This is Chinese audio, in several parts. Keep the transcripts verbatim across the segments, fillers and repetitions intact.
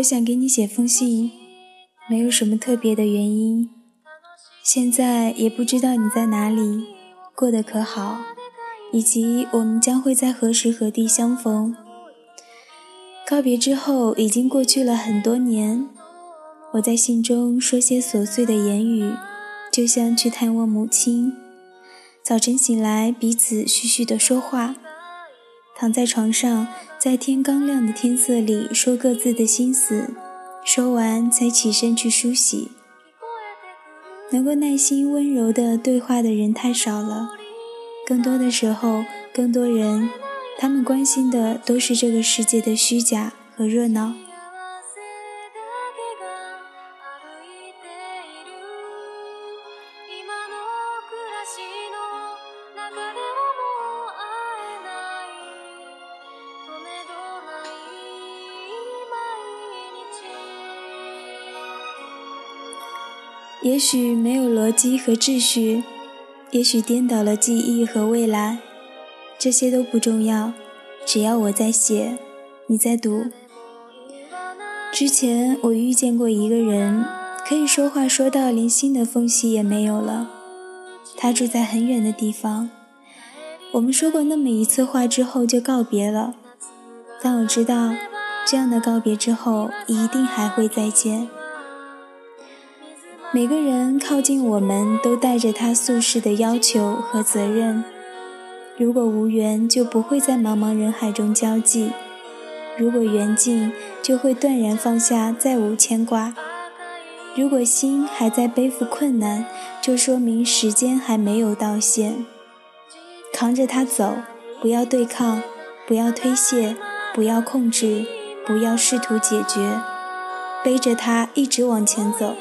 我想给你写封信，没有什么特别的原因。现在也不知道你在哪里，过得可好，以及我们将会在何时何地相逢。告别之后已经过去了很多年，我在信中说些琐碎的言语，就像去探望母亲。早晨醒来，彼此絮絮地说话，躺在床上，在天刚亮的天色里说各自的心思，说完才起身去梳洗。能够耐心温柔地对话的人太少了，更多的时候，更多人，他们关心的都是这个世界的虚假和热闹。也许没有逻辑和秩序，也许颠倒了记忆和未来，这些都不重要，只要我在写，你在读。之前我遇见过一个人，可以说话说到连新的缝隙也没有了。他住在很远的地方，我们说过那么一次话之后就告别了，但我知道，这样的告别之后，一定还会再见。每个人靠近我们都带着他俗世的要求和责任，如果无缘就不会在茫茫人海中交际，如果缘尽就会断然放下，再无牵挂。如果心还在背负困难，就说明时间还没有到线。扛着它走，不要对抗，不要推卸，不要控制，不要试图解决，背着它一直往前走。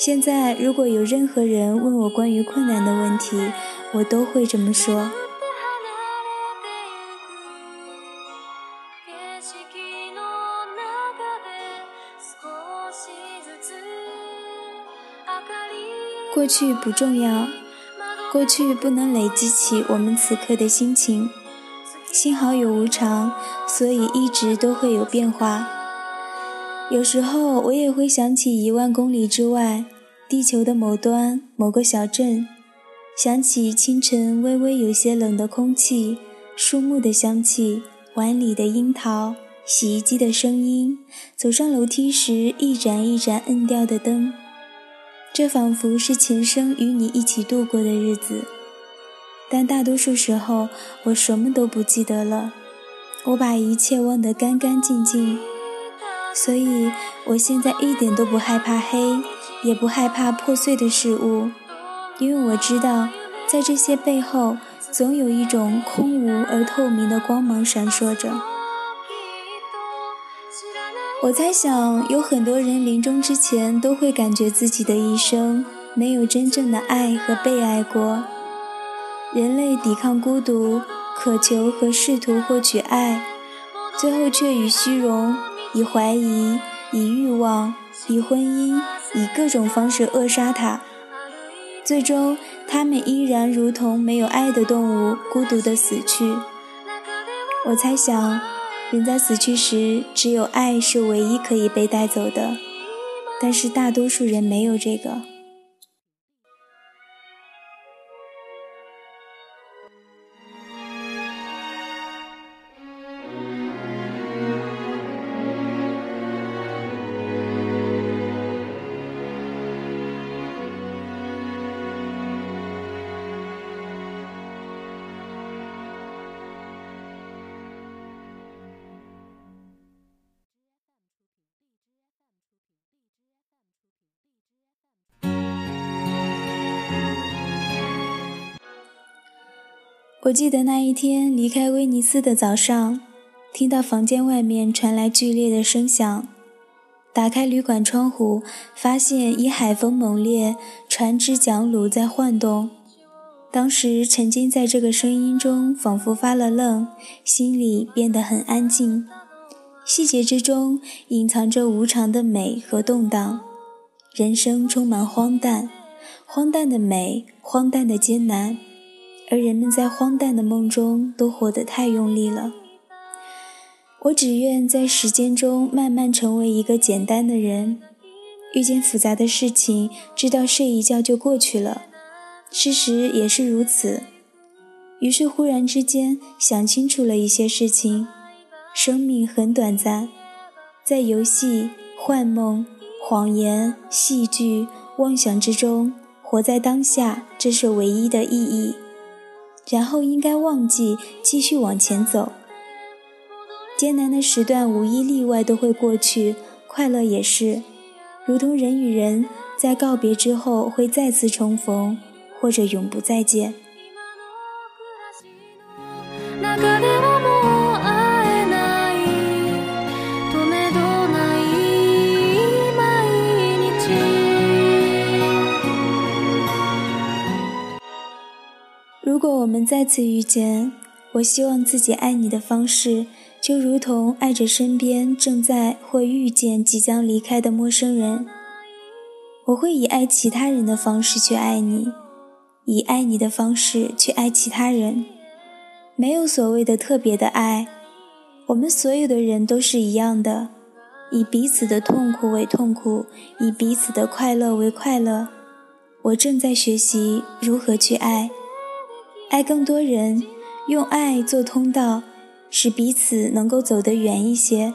现在如果有任何人问我关于困难的问题，我都会这么说。过去不重要，过去不能累积起我们此刻的心情。幸好有无常，所以一直都会有变化。有时候我也会想起一万公里之外，地球的某端，某个小镇，想起清晨微微有些冷的空气，树木的香气，碗里的樱桃，洗衣机的声音，走上楼梯时一盏一盏摁掉的灯。这仿佛是前生与你一起度过的日子，但大多数时候我什么都不记得了，我把一切忘得干干净净。所以我现在一点都不害怕黑，也不害怕破碎的事物，因为我知道，在这些背后，总有一种空无而透明的光芒闪烁着。我猜想，有很多人临终之前都会感觉自己的一生没有真正的爱和被爱过。人类抵抗孤独，渴求和试图获取爱，最后却以虚荣，以怀疑，以欲望，以婚姻，以各种方式扼杀它。最终，他们依然如同没有爱的动物，孤独地死去。我猜想，人在死去时，只有爱是唯一可以被带走的，但是大多数人没有这个。我记得那一天离开威尼斯的早上，听到房间外面传来剧烈的声响，打开旅馆窗户，发现以海风猛烈，船只桨橹在晃动。当时沉浸在这个声音中，仿佛发了愣，心里变得很安静。细节之中隐藏着无常的美和动荡，人生充满荒诞，荒诞的美，荒诞的艰难。而人们在荒诞的梦中都活得太用力了。我只愿在时间中慢慢成为一个简单的人，遇见复杂的事情，知道睡一觉就过去了，事实也是如此。于是忽然之间想清楚了一些事情，生命很短暂，在游戏、幻梦、谎言、戏剧、妄想之中，活在当下，这是唯一的意义。然后应该忘记，继续往前走。艰难的时段无一例外都会过去，快乐也是，如同人与人在告别之后会再次重逢，或者永不再见。如果我们再次遇见，我希望自己爱你的方式就如同爱着身边正在或遇见即将离开的陌生人，我会以爱其他人的方式去爱你，以爱你的方式去爱其他人。没有所谓的特别的爱，我们所有的人都是一样的，以彼此的痛苦为痛苦，以彼此的快乐为快乐。我正在学习如何去爱，爱更多人，用爱做通道，使彼此能够走得远一些。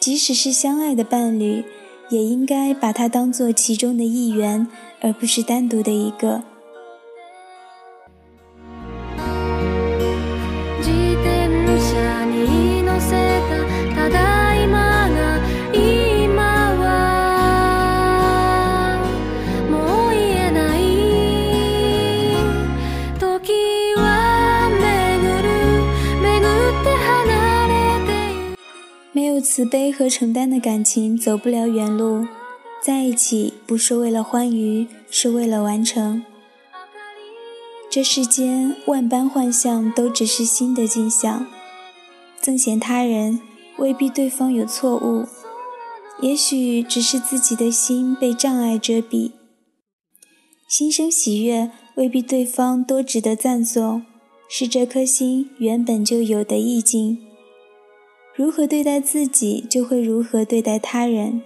即使是相爱的伴侣，也应该把它当作其中的一员，而不是单独的一个。慈悲和承担的感情走不了远路，在一起不是为了欢愉，是为了完成。这世间万般幻象都只是心的镜像，憎嫌他人未必对方有错误，也许只是自己的心被障碍遮蔽。心生喜悦未必对方多值得赞颂，是这颗心原本就有的意境。如何对待自己，就会如何对待他人。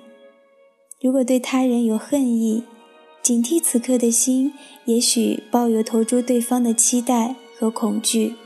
如果对他人有恨意，警惕此刻的心，也许抱有投注对方的期待和恐惧。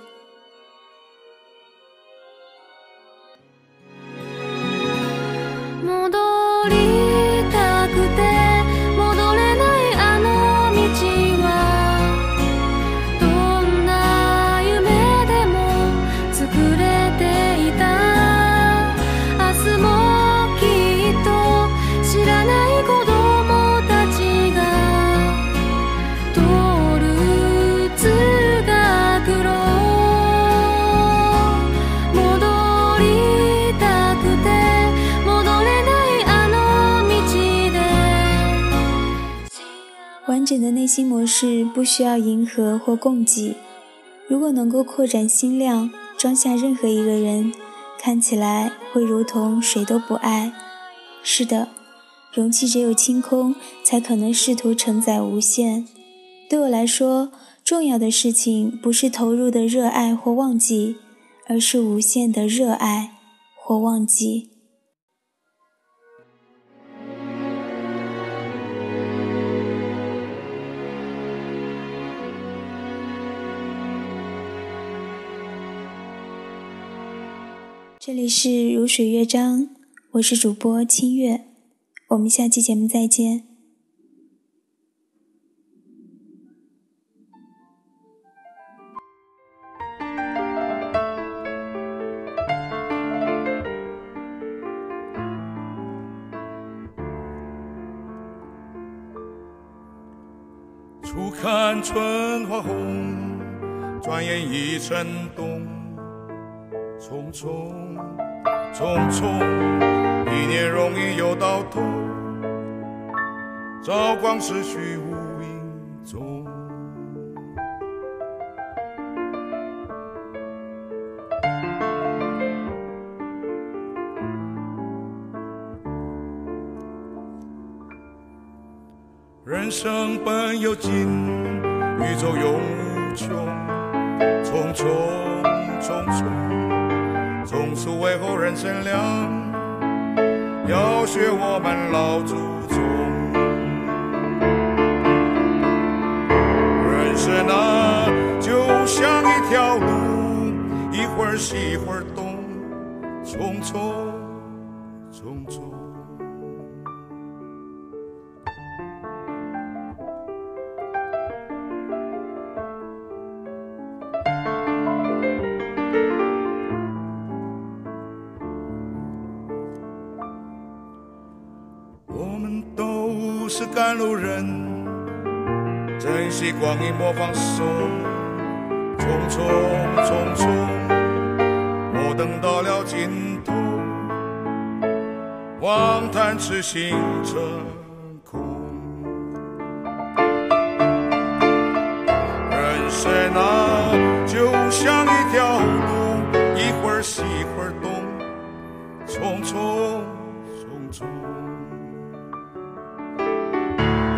完整的内心模式不需要迎合或供给，如果能够扩展心量，装下任何一个人，看起来会如同谁都不爱。是的，容器只有清空，才可能试图承载无限。对我来说，重要的事情不是投入的热爱或忘记，而是无限的热爱或忘记。这里是如水乐章，我是主播清月，我们下期节目再见。初看春花红，转眼已成冬。匆匆匆匆，一年容易又到头，朝光逝去无影踪。人生本有尽，宇宙永无穷，匆匆匆匆。从此为后人乘凉，要学我们老祖宗。人生啊，就像一条路，一会儿西一会儿东，匆匆匆匆。 是赶路人，珍惜光阴莫放松，匆匆匆匆，莫等到了尽头，望叹痴心成空。人生啊，就像一条路，一会儿西一会儿东，匆匆匆匆。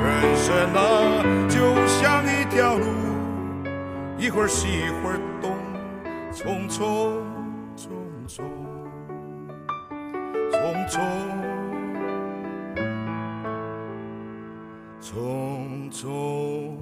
人生啊，就像一条路，一会儿西一会儿东，匆匆匆匆，匆匆匆匆。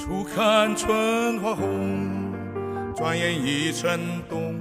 初看春花红，转眼已成冬。